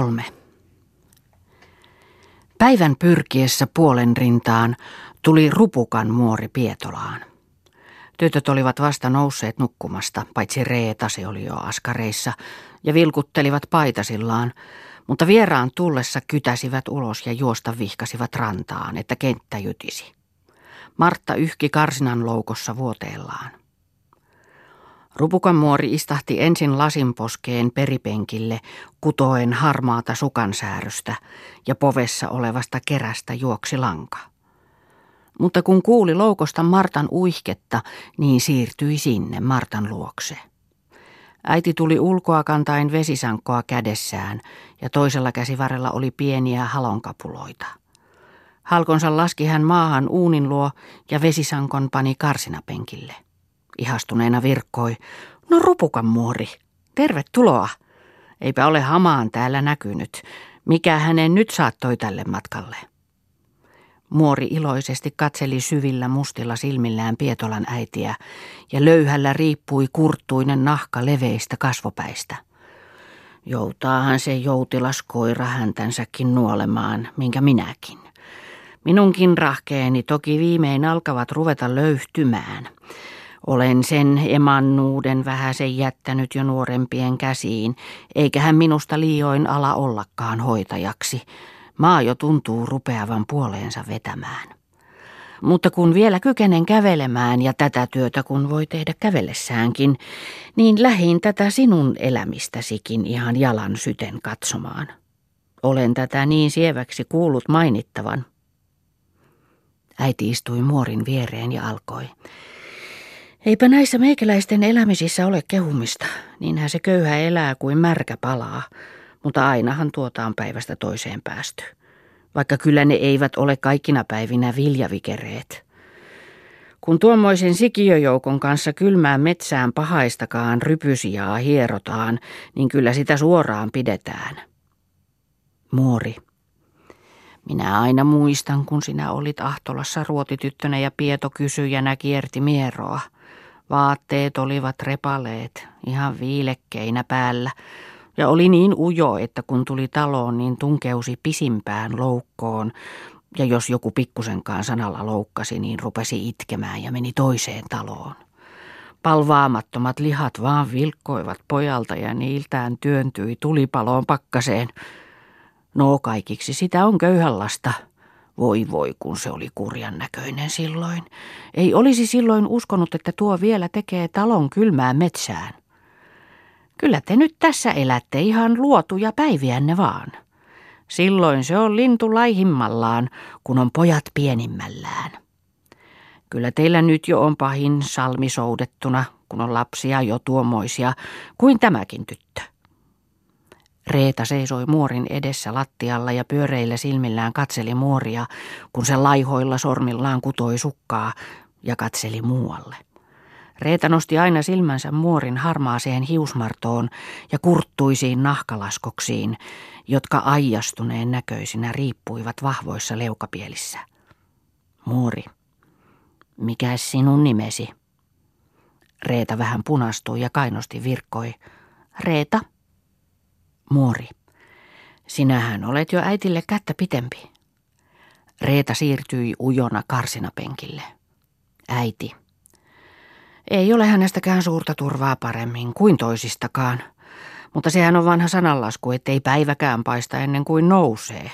3. Päivän pyrkiessä puolen rintaan tuli rupukan muori Pietolaan. Tytöt olivat vasta nousseet nukkumasta, paitsi Reeta, se oli jo askareissa, ja vilkuttelivat paitasillaan, mutta vieraan tullessa kytäsivät ulos ja juosta vihkasivat rantaan, että kenttä jytisi. Martta yhki karsinan loukossa vuoteellaan. Rupukan muori istahti ensin lasinposkeen peripenkille kutoen harmaata sukansäärrystä ja povessa olevasta kerästä juoksi lanka. Mutta kun kuuli loukosta Martan uihketta, niin siirtyi sinne Martan luokse. Äiti tuli ulkoa kantain vesisankkoa kädessään ja toisella käsivarrella oli pieniä halonkapuloita. Halkonsa laski hän maahan uunin luo ja vesisankon pani karsinapenkille. Ihastuneena virkkoi, no rupukan muori, tervetuloa. Eipä ole hamaan täällä näkynyt. Mikä hänen nyt saattoi tälle matkalle? Muori iloisesti katseli syvillä mustilla silmillään Pietolan äitiä ja löyhällä riippui kurttuinen nahka leveistä kasvopäistä. Joutaahan se joutilaskoira häntänsäkin nuolemaan, minkä minäkin. Minunkin rahkeeni toki viimein alkavat ruveta löyhtymään. Olen sen emannuuden vähäsen jättänyt jo nuorempien käsiin, eikä hän minusta liioin ala ollakaan hoitajaksi. Maa jo tuntuu rupeavan puoleensa vetämään. Mutta kun vielä kykenen kävelemään ja tätä työtä kun voi tehdä kävellessäänkin, niin lähdin tätä sinun elämistäsikin ihan jalan syten katsomaan. Olen tätä niin sieväksi kuullut mainittavan. Äiti istui muorin viereen ja alkoi. Eipä näissä meikäläisten elämisissä ole kehumista, niinhän se köyhä elää kuin märkä palaa, mutta ainahan tuotaan päivästä toiseen päästy, vaikka kyllä ne eivät ole kaikkina päivinä viljavikereet. Kun tuommoisen sikiöjoukon kanssa kylmään metsään pahaistakaan rypysijaa hierotaan, niin kyllä sitä suoraan pidetään. Muori. Minä aina muistan, kun sinä olit Ahtolassa ruotityttönä ja Pieto kysyjänä kierti Mieroa. Vaatteet olivat repaleet, ihan viilekkeinä päällä, ja oli niin ujo, että kun tuli taloon, niin tunkeusi pisimpään loukkoon, ja jos joku pikkusenkaan sanalla loukkasi, niin rupesi itkemään ja meni toiseen taloon. Palvaamattomat lihat vaan vilkkoivat pojalta ja niiltään työntyi tulipaloon pakkaseen. No kaikiksi sitä on köyhänlasta. Voi voi, kun se oli kurjan näköinen silloin. Ei olisi silloin uskonut, että tuo vielä tekee talon kylmään metsään. Kyllä te nyt tässä elätte ihan luotuja päiviänne vaan. Silloin se on lintu laihimmallaan, kun on pojat pienimmällään. Kyllä teillä nyt jo on pahin salmi soudettuna, kun on lapsia jo tuomoisia, kuin tämäkin tyttö. Reeta seisoi muorin edessä lattialla ja pyöreillä silmillään katseli muoria, kun se laihoilla sormillaan kutoi sukkaa ja katseli muualle. Reeta nosti aina silmänsä muorin harmaaseen hiusmartoon ja kurttuisiin nahkalaskoksiin, jotka aijastuneen näköisinä riippuivat vahvoissa leukapielissä. Muori, mikä sinun nimesi? Reeta vähän punastui ja kainosti virkkoi. Reeta. Muori, sinähän olet jo äitille kättä pitempi. Reeta siirtyi ujona karsinapenkille. Äiti. Ei ole hänestäkään suurta turvaa paremmin kuin toisistakaan, mutta sehän on vanha sananlasku, ettei päiväkään paista ennen kuin nousee.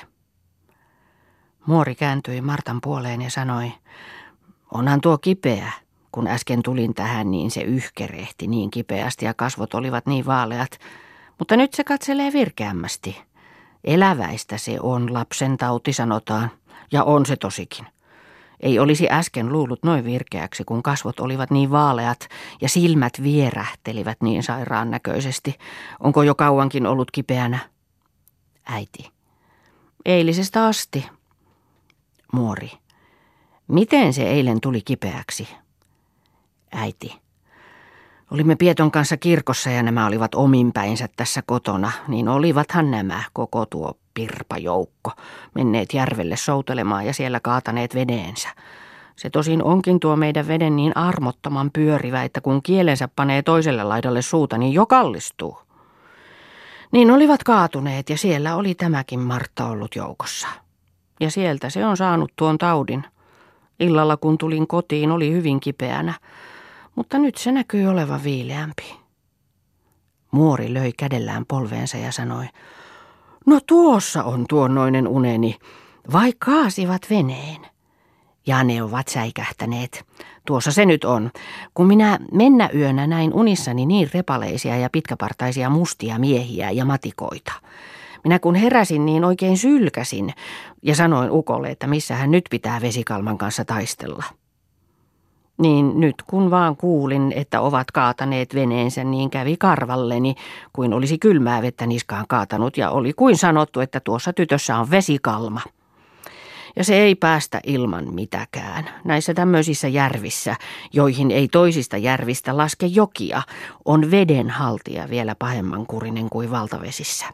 Muori kääntyi Martan puoleen ja sanoi, onhan tuo kipeä. Kun äsken tulin tähän, niin se yhkerehti niin kipeästi ja kasvot olivat niin vaaleat. Mutta nyt se katselee virkeämmästi. Eläväistä se on, lapsen tauti sanotaan, ja on se tosikin. Ei olisi äsken luullut noin virkeäksi, kun kasvot olivat niin vaaleat ja silmät vierähtelivät niin sairaan näköisesti. Onko jo kauankin ollut kipeänä? Äiti. Eilisestä asti. Muori. Miten se eilen tuli kipeäksi? Äiti. Olimme Pieton kanssa kirkossa ja nämä olivat ominpäinsä tässä kotona, niin olivathan nämä koko tuo pirpajoukko, menneet järvelle soutelemaan ja siellä kaataneet veneensä. Se tosin onkin tuo meidän veden niin armottoman pyörivä, että kun kielensä panee toiselle laidalle suuta, niin jo kallistuu. Niin olivat kaatuneet ja siellä oli tämäkin Martta ollut joukossa. Ja sieltä se on saanut tuon taudin. Illalla kun tulin kotiin oli hyvin kipeänä, mutta nyt se näkyy olevan viileämpi. Muori löi kädellään polveensa ja sanoi, no tuossa on tuonnoinen uneni, vai kaasivat veneen. Ja ne ovat säikähtäneet. Tuossa se nyt on. Kun minä mennä yönä näin unissani niin repaleisia ja pitkäpartaisia mustia miehiä ja matikoita. Minä kun heräsin, niin oikein sylkäsin ja sanoin ukolle, että missähän nyt pitää vesikalman kanssa taistella. Niin nyt kun vaan kuulin, että ovat kaataneet veneensä, niin kävi karvalleni, kuin olisi kylmää vettä niskaan kaatanut ja oli kuin sanottu, että tuossa tytössä on vesikalma. Ja se ei päästä ilman mitäkään. Näissä tämmöisissä järvissä, joihin ei toisista järvistä laske jokia, on vedenhaltija vielä pahemman kurinen kuin valtavesissä.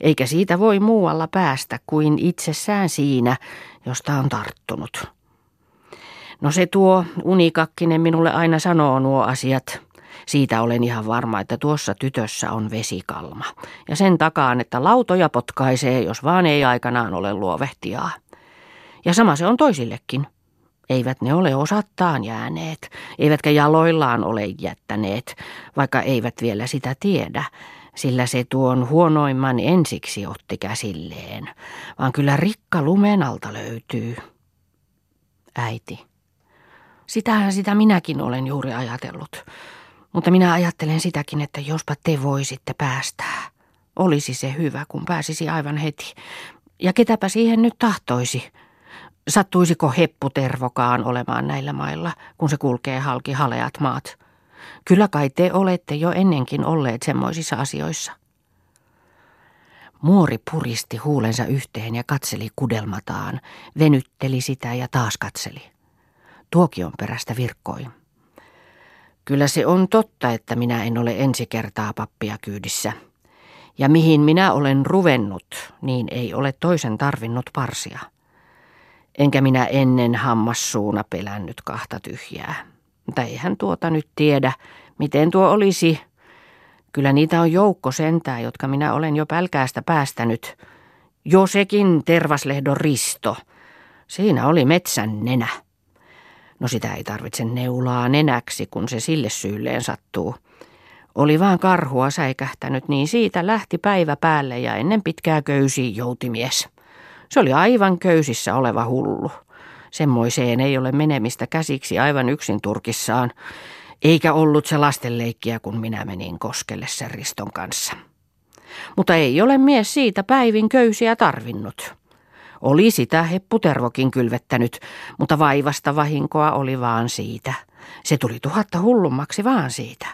Eikä siitä voi muualla päästä kuin itsessään siinä, josta on tarttunut. No se tuo Unikakkinen minulle aina sanoo nuo asiat. Siitä olen ihan varma, että tuossa tytössä on vesikalma. Ja sen takaan, että lautoja potkaisee, jos vaan ei aikanaan ole luovehtijaa. Ja sama se on toisillekin. Eivät ne ole osattaan jääneet, eivätkä jaloillaan ole jättäneet, vaikka eivät vielä sitä tiedä, sillä se tuon huonoimman ensiksi otti käsilleen, vaan kyllä rikka lumen alta löytyy. Äiti. Sitähän sitä minäkin olen juuri ajatellut, mutta minä ajattelen sitäkin, että jospa te voisitte päästää. Olisi se hyvä, kun pääsisi aivan heti. Ja ketäpä siihen nyt tahtoisi. Sattuisiko hepputervokaan olemaan näillä mailla, kun se kulkee halki haleat maat? Kyllä kai te olette jo ennenkin olleet semmoisissa asioissa. Muori puristi huulensa yhteen ja katseli kudelmataan, venytteli sitä ja taas katseli. Tuokion perästä virkkoi. Kyllä se on totta, että minä en ole ensi kertaa pappia kyydissä. Ja mihin minä olen ruvennut, niin ei ole toisen tarvinnut parsia. Enkä minä ennen hammassuuna pelännyt kahta tyhjää. Mutta eihän tuota nyt tiedä, miten tuo olisi. Kyllä niitä on joukko sentää, jotka minä olen jo pälkäästä päästänyt. Jo sekin tervaslehdon risto. Siinä oli metsän nenä. No sitä ei tarvitse neulaa nenäksi, kun se sille syylleen sattuu. Oli vaan karhua säikähtänyt, niin siitä lähti päivä päälle ja ennen pitkää köysiin joutimies. Se oli aivan köysissä oleva hullu. Semmoiseen ei ole menemistä käsiksi aivan yksin turkissaan, eikä ollut se lastenleikkiä, kun minä menin koskelle sen riston kanssa. Mutta ei ole mies siitä päivin köysiä tarvinnut. Oli sitä hepputervokin kylvettänyt, mutta vaivasta vahinkoa oli vaan siitä. Se tuli 1000 hullummaksi vaan siitä.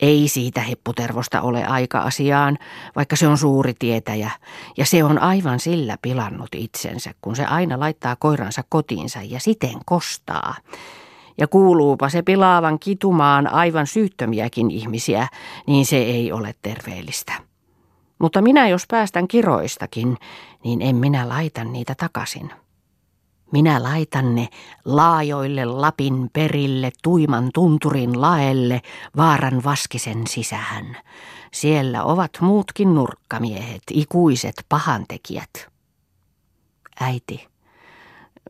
Ei siitä hepputervosta ole aika-asiaan, vaikka se on suuri tietäjä, ja se on aivan sillä pilannut itsensä, kun se aina laittaa koiransa kotiinsa ja siten kostaa. Ja kuuluupa se pilaavan kitumaan aivan syyttömiäkin ihmisiä, niin se ei ole terveellistä. Mutta minä jos päästän kiroistakin, niin en minä laita niitä takaisin. Minä laitan ne laajoille Lapin perille, tuiman tunturin laelle, vaaran vaskisen sisähän. Siellä ovat muutkin nurkkamiehet, ikuiset pahantekijät. Äiti,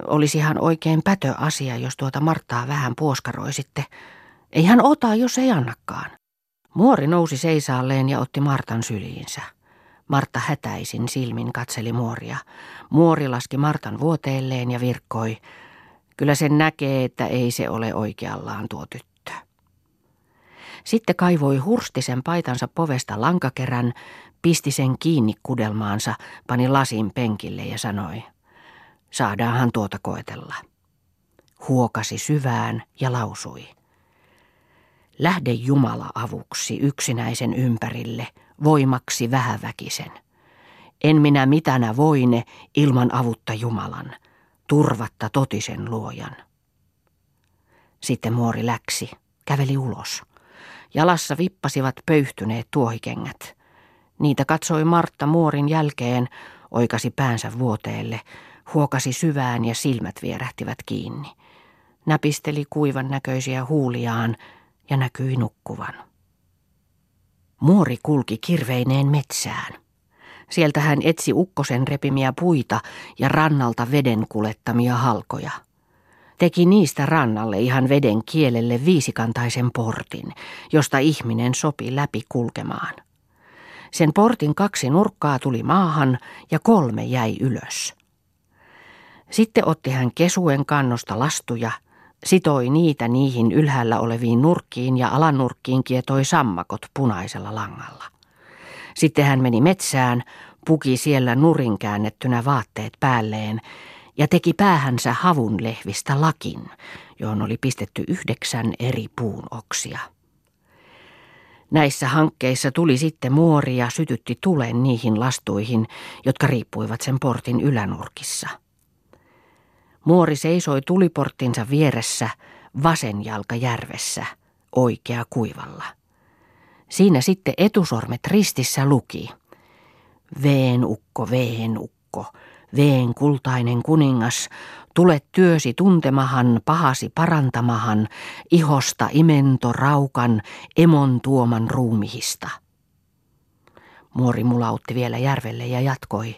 olisihan oikein pätö asia, jos tuota Marttaa vähän puoskaroisitte. Ei hän ota, jos ei annakaan. Muori nousi seisaalleen ja otti Martan syliinsä. Martta hätäisin silmin katseli muoria. Muori laski Martan vuoteelleen ja virkkoi. Kyllä sen näkee, että ei se ole oikeallaan tuo tyttö. Sitten kaivoi hurstisen paitansa povesta lankakerän, pisti sen kiinni kudelmaansa, pani lasin penkille ja sanoi. Saadaanhan tuota koetella. Huokasi syvään ja lausui. Lähde Jumala avuksi yksinäisen ympärille, voimaksi vähäväkisen. En minä mitänä voine ilman avutta Jumalan, turvatta totisen luojan. Sitten muori läksi, käveli ulos. Jalassa vippasivat pöyhtyneet tuohikengät. Niitä katsoi Martta muorin jälkeen, oikasi päänsä vuoteelle, huokasi syvään ja silmät vierähtivät kiinni. Näpisteli kuivan näköisiä huuliaan ja näkyi nukkuvan. Muori kulki kirveineen metsään. Sieltä hän etsi ukkosen repimiä puita ja rannalta veden kulettamia halkoja. Teki niistä rannalle ihan veden kielelle viisikantaisen portin, josta ihminen sopi läpi kulkemaan. Sen portin kaksi nurkkaa tuli maahan ja kolme jäi ylös. Sitten otti hän kesuen kannosta lastuja, sitoi niitä niihin ylhäällä oleviin nurkkiin ja alanurkkiin kietoi sammakot punaisella langalla. Sitten hän meni metsään, puki siellä nurin käännettynä vaatteet päälleen ja teki päähänsä havun lehvistä lakin, johon oli pistetty 9 eri puun oksia. Näissä hankkeissa tuli sitten muori ja sytytti tulen niihin lastuihin, jotka riippuivat sen portin ylänurkissa. Muori seisoi tuliporttinsa vieressä, vasen jalka järvessä, oikea kuivalla. Siinä sitten etusormet ristissä luki: Veen ukko, veen ukko, veen kultainen kuningas, tule työsi tuntemahan, pahasi parantamahan, ihosta imento raukan, emon tuoman ruumihista. Muori mulautti vielä järvelle ja jatkoi: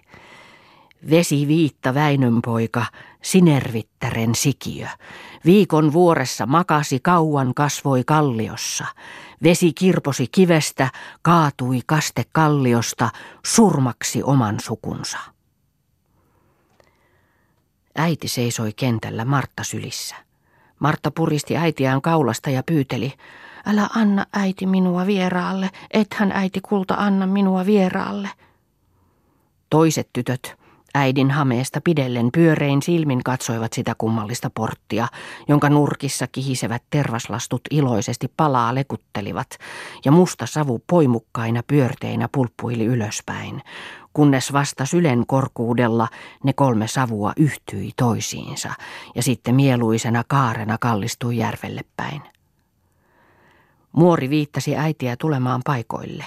Vesi viitta Väinönpoika, sinervittären sikiö. Viikon vuoressa makasi, kauan kasvoi kalliossa. Vesi kirposi kivestä, kaatui kaste kalliosta, surmaksi oman sukunsa. Äiti seisoi kentällä Martta sylissä. Martta puristi äitiään kaulasta ja pyyteli: Älä anna äiti minua vieraalle, ethän äiti kulta anna minua vieraalle. Toiset tytöt äidin hameesta pidellen pyörein silmin katsoivat sitä kummallista porttia, jonka nurkissa kihisevät tervaslastut iloisesti palaa lekuttelivat, ja musta savu poimukkaina pyörteinä pulppuili ylöspäin, kunnes vasta sylen korkuudella ne kolme savua yhtyi toisiinsa, ja sitten mieluisena kaarena kallistui järvelle päin. Muori viittasi äitiä tulemaan paikoille.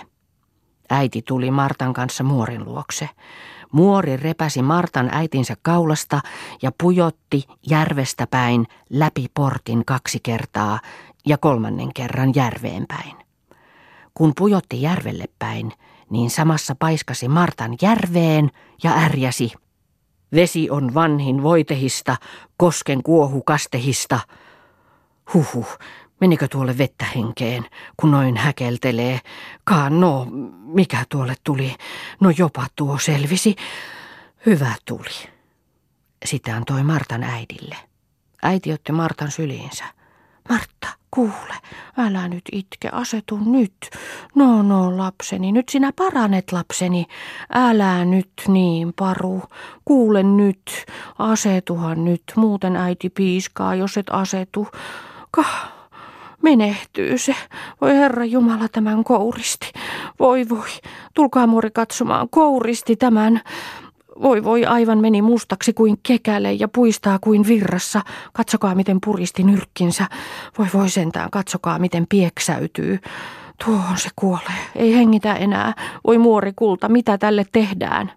Äiti tuli Martan kanssa muorin luokse. Muori repäsi Martan äitinsä kaulasta ja pujotti järvestä päin läpi portin 2 kertaa ja 3. kerran järveen päin. Kun pujotti järvelle päin, niin samassa paiskasi Martan järveen ja ärjäsi: Vesi on vanhin voitehista, kosken kuohu kastehista. Huhhuh, menikö tuolle vettä henkeen, kun noin häkeltelee? No, mikä tuolle tuli? No jopa tuo selvisi. Hyvä tuli. Sitä antoi Martan äidille. Äiti otti Martan syliinsä. Martta, kuule, älä nyt itke, asetu nyt. No lapseni, nyt sinä paranet lapseni. Älä nyt niin paru, kuule nyt, asetuhan nyt, muuten äiti piiskaa, jos et asetu. Menehtyy se. Voi Herra Jumala, tämän kouristi. Voi voi, tulkaa muori katsomaan, kouristi tämän. Voi voi, aivan meni mustaksi kuin kekäle ja puistaa kuin virrassa. Katsokaa, miten puristi nyrkkinsä. Voi voi sentään, katsokaa, miten pieksäytyy. Tuohon se kuolee, ei hengitä enää. Voi muori kulta, mitä tälle tehdään?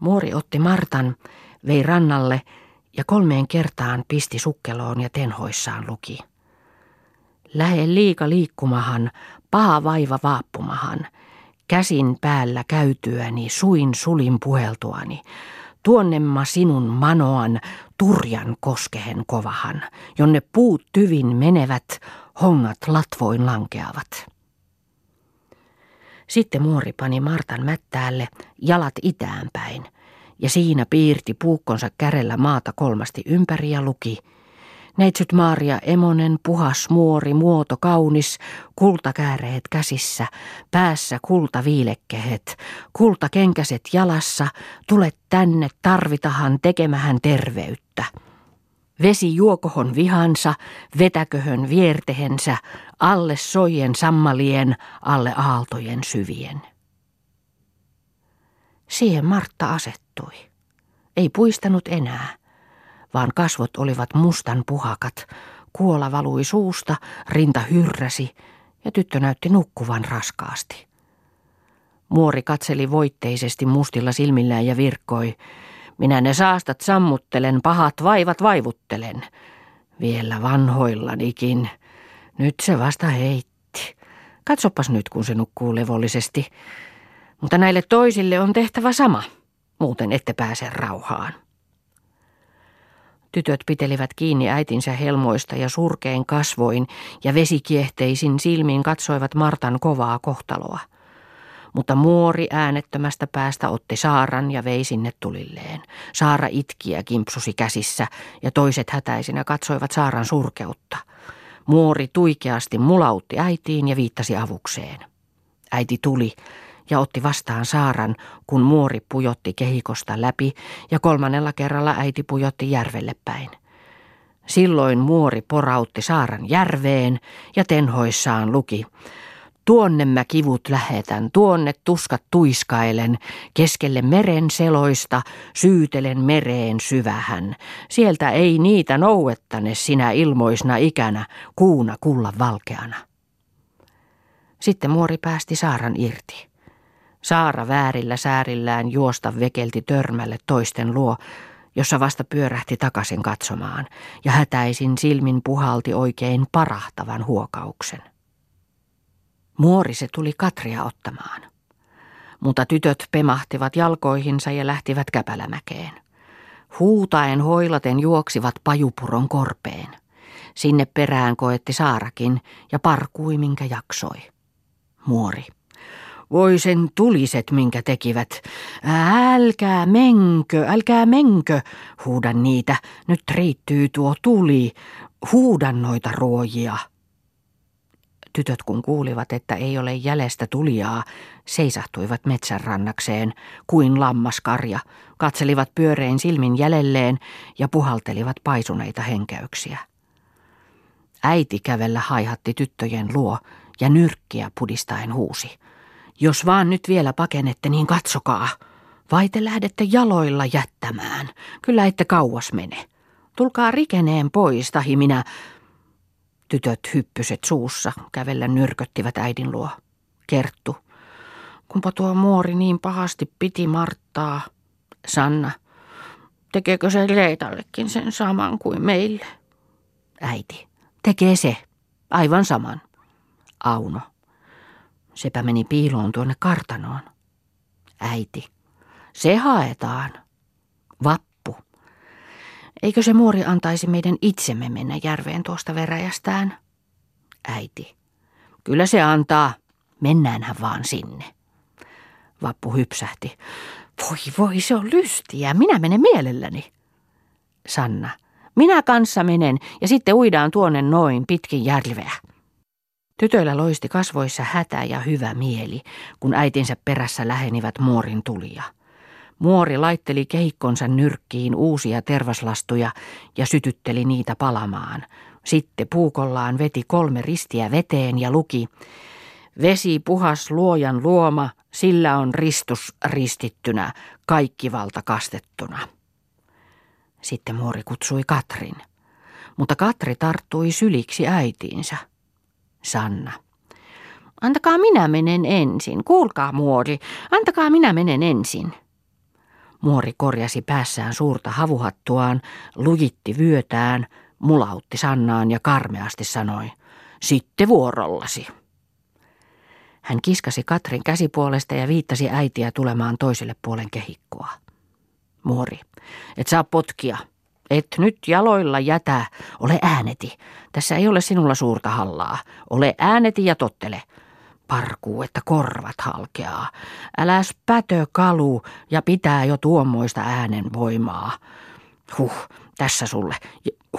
Muori otti Martan, vei rannalle ja 3 kertaan pisti sukkeloon ja tenhoissaan luki: Lähe liika liikkumahan, paha vaiva vaappumahan, käsin päällä käytyäni, suin sulin puheltuani, tuonnemma sinun manoan, turjan koskehen kovahan, jonne puut tyvin menevät, hongat latvoin lankeavat. Sitten muori pani Martan mättäälle, jalat itään päin, ja siinä piirti puukkonsa kärellä maata kolmasti ympäri ja luki: Neitsyt Maaria Emonen, puhas muori, muoto kaunis, kultakääreet käsissä, päässä kultaviilekkehet, kultakenkäset jalassa, tule tänne tarvitahan tekemähän terveyttä. Vesi juokohon vihansa, vetäköhön viertehensä, alle sojen sammalien, alle aaltojen syvien. Siihen Martta asettui. Ei puistanut enää, vaan kasvot olivat mustan puhakat, kuola valui suusta, rinta hyrräsi ja tyttö näytti nukkuvan raskaasti. Muori katseli voitteisesti mustilla silmillään ja virkkoi: Minä ne saastat sammuttelen, pahat vaivat vaivuttelen. Vielä vanhoillanikin. Nyt se vasta heitti. Katsopas nyt, kun se nukkuu levollisesti. Mutta näille toisille on tehtävä sama. Muuten ette pääse rauhaan. Tytöt pitelivät kiinni äitinsä helmoista ja surkein kasvoin ja vesikiehteisin silmiin katsoivat Martan kovaa kohtaloa. Mutta muori äänettömästä päästä otti Saaran ja vei sinne tulilleen. Saara itki ja kimpsusi käsissä ja toiset hätäisinä katsoivat Saaran surkeutta. Muori tuikeasti mulautti äitiin ja viittasi avukseen. Äiti tuli ja otti vastaan Saaran, kun muori pujotti kehikosta läpi ja 3. kerralla äiti pujotti järvelle päin. Silloin muori porautti Saaran järveen ja tenhoissaan luki: "Tuonne mä kivut lähetän, tuonne tuskat tuiskailen, keskelle meren seloista syytelen mereen syvähän. Sieltä ei niitä nouettane sinä ilmoisna ikänä, kuuna kullan valkeana." Sitten muori päästi Saaran irti. Saara väärillä säärillään juosta vekelti törmälle toisten luo, jossa vasta pyörähti takaisin katsomaan ja hätäisin silmin puhalti oikein parahtavan huokauksen. Muori se tuli Katria ottamaan, mutta tytöt pemahtivat jalkoihinsa ja lähtivät käpälämäkeen. Huutaen hoilaten juoksivat Pajupuron korpeen. Sinne perään koetti Saarakin ja parkui minkä jaksoi. Muori: "Voi sen tuliset, minkä tekivät. Älkää menkö, älkää menkö. Huuda niitä, nyt riittyy tuo tuli. Huuda noita ruojia." Tytöt kun kuulivat, että ei ole jäljestä tulijaa, seisahtuivat metsän rannakseen kuin lammaskarja, katselivat pyörein silmin jäljelleen ja puhaltelivat paisuneita henkäyksiä. Äiti kävellä haihatti tyttöjen luo ja nyrkkiä pudistaen huusi: "Jos vaan nyt vielä pakenette, niin katsokaa. Vai te lähdette jaloilla jättämään? Kyllä ette kauas mene. Tulkaa rikeneen pois, tahi minä..." Tytöt hyppyset suussa kävellä nyrköttivät äidin luo. Kerttu: "Kumpa tuo muori niin pahasti piti Marttaa." Sanna: "Tekeekö se Leetallekin sen saman kuin meille?" Äiti: "Tekee se. Aivan saman." Auno: "Sepä meni piiloon tuonne kartanoon." Äiti: "Se haetaan." Vappu: "Eikö se muori antaisi meidän itsemme mennä järveen tuosta veräjästään?" Äiti: "Kyllä se antaa. Mennäänhän vaan sinne." Vappu hypsähti: "Voi voi, se on lystiä. Minä menen mielelläni." Sanna: "Minä kanssa menen ja sitten uidaan tuonne noin pitkin järveä." Tytöillä loisti kasvoissa hätä ja hyvä mieli, kun äitinsä perässä lähenivät muorin tulia. Muori laitteli kehikkonsa nyrkkiin uusia tervaslastuja ja sytytteli niitä palamaan. Sitten puukollaan veti 3 ristiä veteen ja luki: "Vesi puhas luojan luoma, sillä on ristus ristittynä, kaikki valta kastettuna." Sitten muori kutsui Katrin, mutta Katri tarttui syliksi äitiinsä. Sanna: "Antakaa minä menen ensin. Kuulkaa muori, antakaa minä menen ensin." Muori korjasi päässään suurta havuhattuaan, lujitti vyötään, mulautti Sannaan ja karmeasti sanoi: "Sitten vuorollasi." Hän kiskasi Katrin käsipuolesta ja viittasi äitiä tulemaan toiselle puolen kehikkoa. Muori: "Et saa potkia. Et nyt jaloilla jätä. Ole ääneti. Tässä ei ole sinulla suurta hallaa. Ole ääneti ja tottele. Parkuu, että korvat halkeaa. Äläs pätö kalu ja pitää jo tuommoista äänen voimaa. Huh, tässä sulle.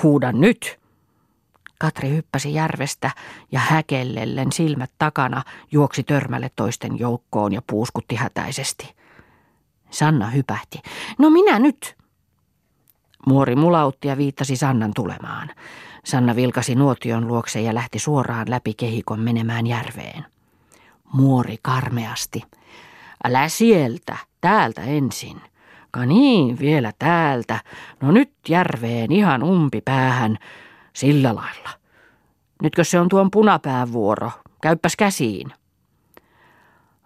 Huuda nyt." Katri hyppäsi järvestä ja häkellellen silmät takana juoksi törmälle toisten joukkoon ja puuskutti hätäisesti. Sanna hypähti: "No minä nyt." Muori mulautti ja viittasi Sannan tulemaan. Sanna vilkasi nuotion luokse ja lähti suoraan läpi kehikon menemään järveen. Muori karmeasti: "Älä sieltä, täältä ensin. Ka niin, vielä täältä. No nyt järveen ihan umpipäähän. Sillä lailla. Nytkö se on tuon punapään vuoro? Käyppäs käsiin."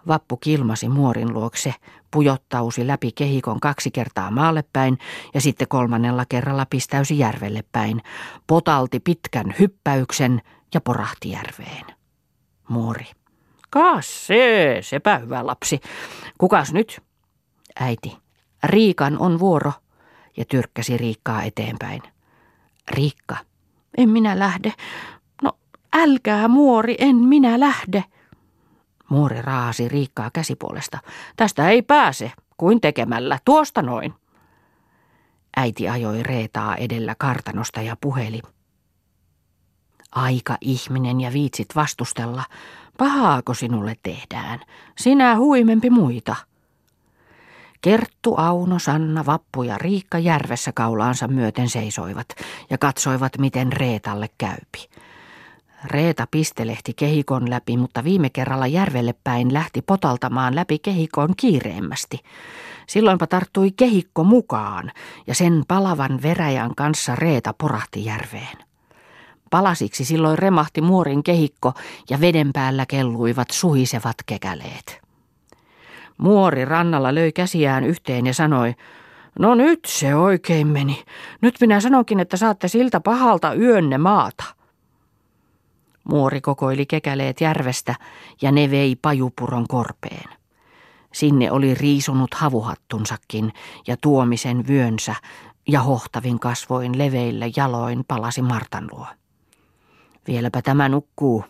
Vappu kilmasi muorin luokse, pujottausi läpi kehikon 2 kertaa maalle päin ja sitten 3. kerralla pistäysi järvelle päin, potalti pitkän hyppäyksen ja porahti järveen. Muori: Kas se, sepä hyvä lapsi. Kukas nyt? Äiti. Riikan on vuoro. Ja tyrkkäsi Riikkaa eteenpäin. Riikka. En minä lähde. No, älkää muori, en minä lähde. Muori raahasi Riikkaa käsipuolesta. Tästä ei pääse, kuin tekemällä. Tuosta noin. Äiti ajoi Reetaa edellä kartanosta ja puheli. Aika ihminen ja viitsit vastustella. Pahaako sinulle tehdään? Sinä huimempi muita. Kerttu, Auno, Sanna, Vappu ja Riikka järvessä kaulaansa myöten seisoivat ja katsoivat, miten Reetalle käypi. Reeta pistelehti kehikon läpi, mutta viime kerralla järvelle päin lähti potaltamaan läpi kehikon kiireemmästi. Silloinpa tarttui kehikko mukaan ja sen palavan veräjän kanssa Reeta porahti järveen. Palasiksi silloin remahti muorin kehikko ja veden päällä kelluivat suhisevat kekäleet. Muori rannalla löi käsiään yhteen ja sanoi, no nyt se oikein meni. Nyt minä sanonkin, että saatte siltä pahalta yönne maata. Muori kokoili kekäleet järvestä ja ne vei pajupuron korpeen. Sinne oli riisunut havuhattunsakin ja tuomisen vyönsä ja hohtavin kasvoin leveillä jaloin palasi Martan luo. Vieläpä tämä nukkuu.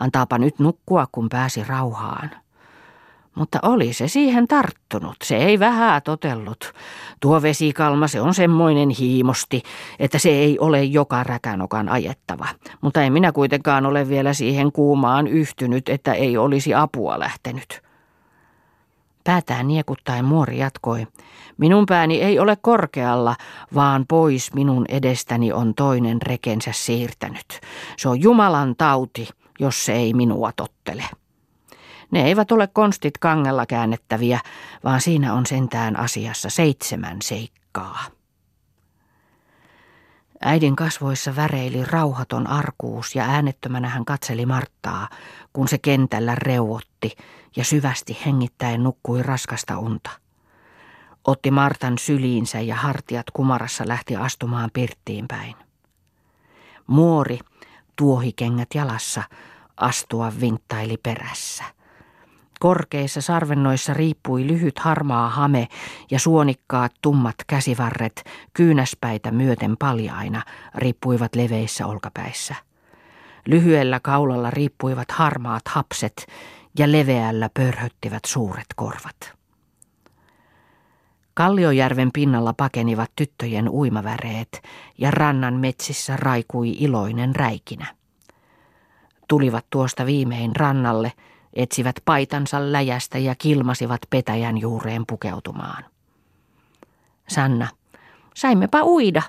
Antaapa nyt nukkua, kun pääsi rauhaan. Mutta oli se siihen tarttunut. Se ei vähää totellut. Tuo vesikalma, se on semmoinen hiimosti, että se ei ole joka räkänokan ajettava. Mutta en minä kuitenkaan ole vielä siihen kuumaan yhtynyt, että ei olisi apua lähtenyt. Päätään niekuttaen muori jatkoi. Minun pääni ei ole korkealla, vaan pois minun edestäni on toinen rekensä siirtänyt. Se on Jumalan tauti, jos se ei minua tottele. Ne eivät ole konstit kangella käännettäviä, vaan siinä on sentään asiassa 7 seikkaa. Äidin kasvoissa väreili rauhaton arkuus ja äänettömänä hän katseli Marttaa, kun se kentällä reuotti ja syvästi hengittäen nukkui raskasta unta. Otti Martan syliinsä ja hartiat kumarassa lähti astumaan pirttiin päin. Muori, tuohikengät jalassa, astua vinttaili perässä. Korkeissa sarvennoissa riippui lyhyt harmaa hame ja suonikkaat tummat käsivarret, kyynäspäitä myöten paljaina, riippuivat leveissä olkapäissä. Lyhyellä kaulalla riippuivat harmaat hapset ja leveällä pörhöttivät suuret korvat. Kalliojärven pinnalla pakenivat tyttöjen uimaväreet ja rannan metsissä raikui iloinen räikinä. Tulivat tuosta viimein rannalle, etsivät paitansa läjästä ja kilmasivat petäjän juureen pukeutumaan. Sanna, saimmepa uida.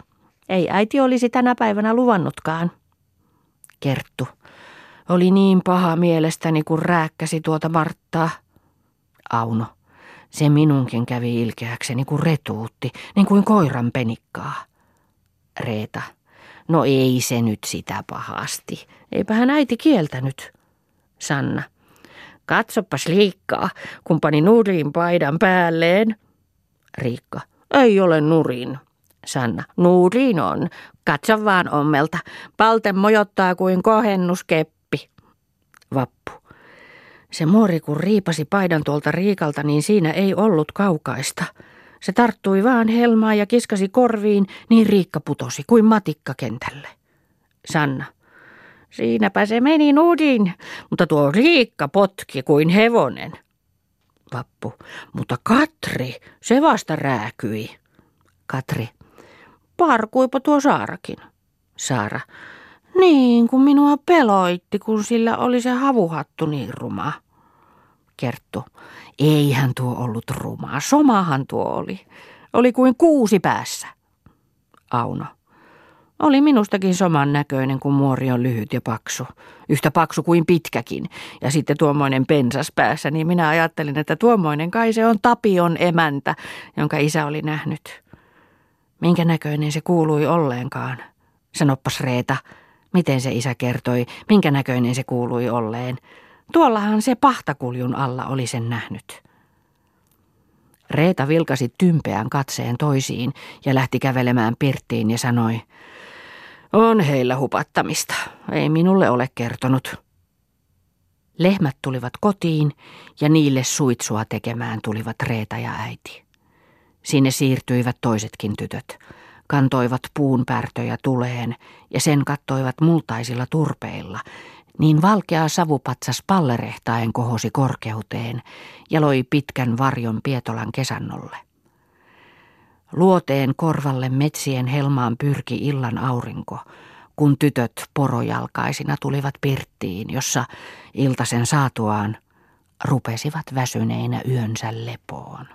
Ei äiti olisi tänä päivänä luvannutkaan. Kerttu, oli niin paha mielestäni, kun rääkkäsi tuota Marttaa. Auno, se minunkin kävi ilkeäkseni, kun retuutti, niin kuin koiran penikkaa. Reeta, no ei se nyt sitä pahasti. Eipähän äiti kieltänyt. Sanna, katsopas Liikkaa, kun pani nurin paidan päälleen. Riikka, ei ole nurin. Sanna, nurin on. Katso vaan ommelta. Palte mojottaa kuin kohennuskeppi. Vappu, se muori kun riipasi paidan tuolta Riikalta, niin siinä ei ollut kaukaista. Se tarttui vaan helmaa ja kiskasi korviin, niin Riikka putosi kuin matikka kentälle. Sanna, siinäpä se meni nurin, mutta tuo Riikka potki kuin hevonen. Vappu, mutta Katri, se vasta rääkyi. Katri, parkuipa tuo Saarakin. Saara, niin kuin minua peloitti, kun sillä oli se havuhattu niin ruma. Kerttu, eihän tuo ollut rumaa, somahan tuo oli. Oli kuin kuusi päässä. Auno, oli minustakin soman näköinen, kun muori on lyhyt ja paksu. Yhtä paksu kuin pitkäkin. Ja sitten tuommoinen pensas päässä, niin minä ajattelin, että tuommoinen kai se on Tapion emäntä, jonka isä oli nähnyt. Minkä näköinen se kuului ollenkaan? Sanoppas Reeta, miten se isä kertoi, minkä näköinen se kuului olleen. Tuollahan se pahtakuljun alla oli sen nähnyt. Reeta vilkasi tympeän katseen toisiin ja lähti kävelemään pirttiin ja sanoi, on heillä hupattamista. Ei minulle ole kertonut. Lehmät tulivat kotiin ja niille suitsua tekemään tulivat Reeta ja äiti. Sinne siirtyivät toisetkin tytöt, kantoivat puunpärtöjä tuleen ja sen kattoivat multaisilla turpeilla, niin valkea savupatsas pallerehtaen kohosi korkeuteen ja loi pitkän varjon Pietolan kesannolle. Luoteen korvalle metsien helmaan pyrki illan aurinko, kun tytöt porojalkaisina tulivat pirttiin, jossa iltasen saatuaan rupesivat väsyneinä yönsä lepoon.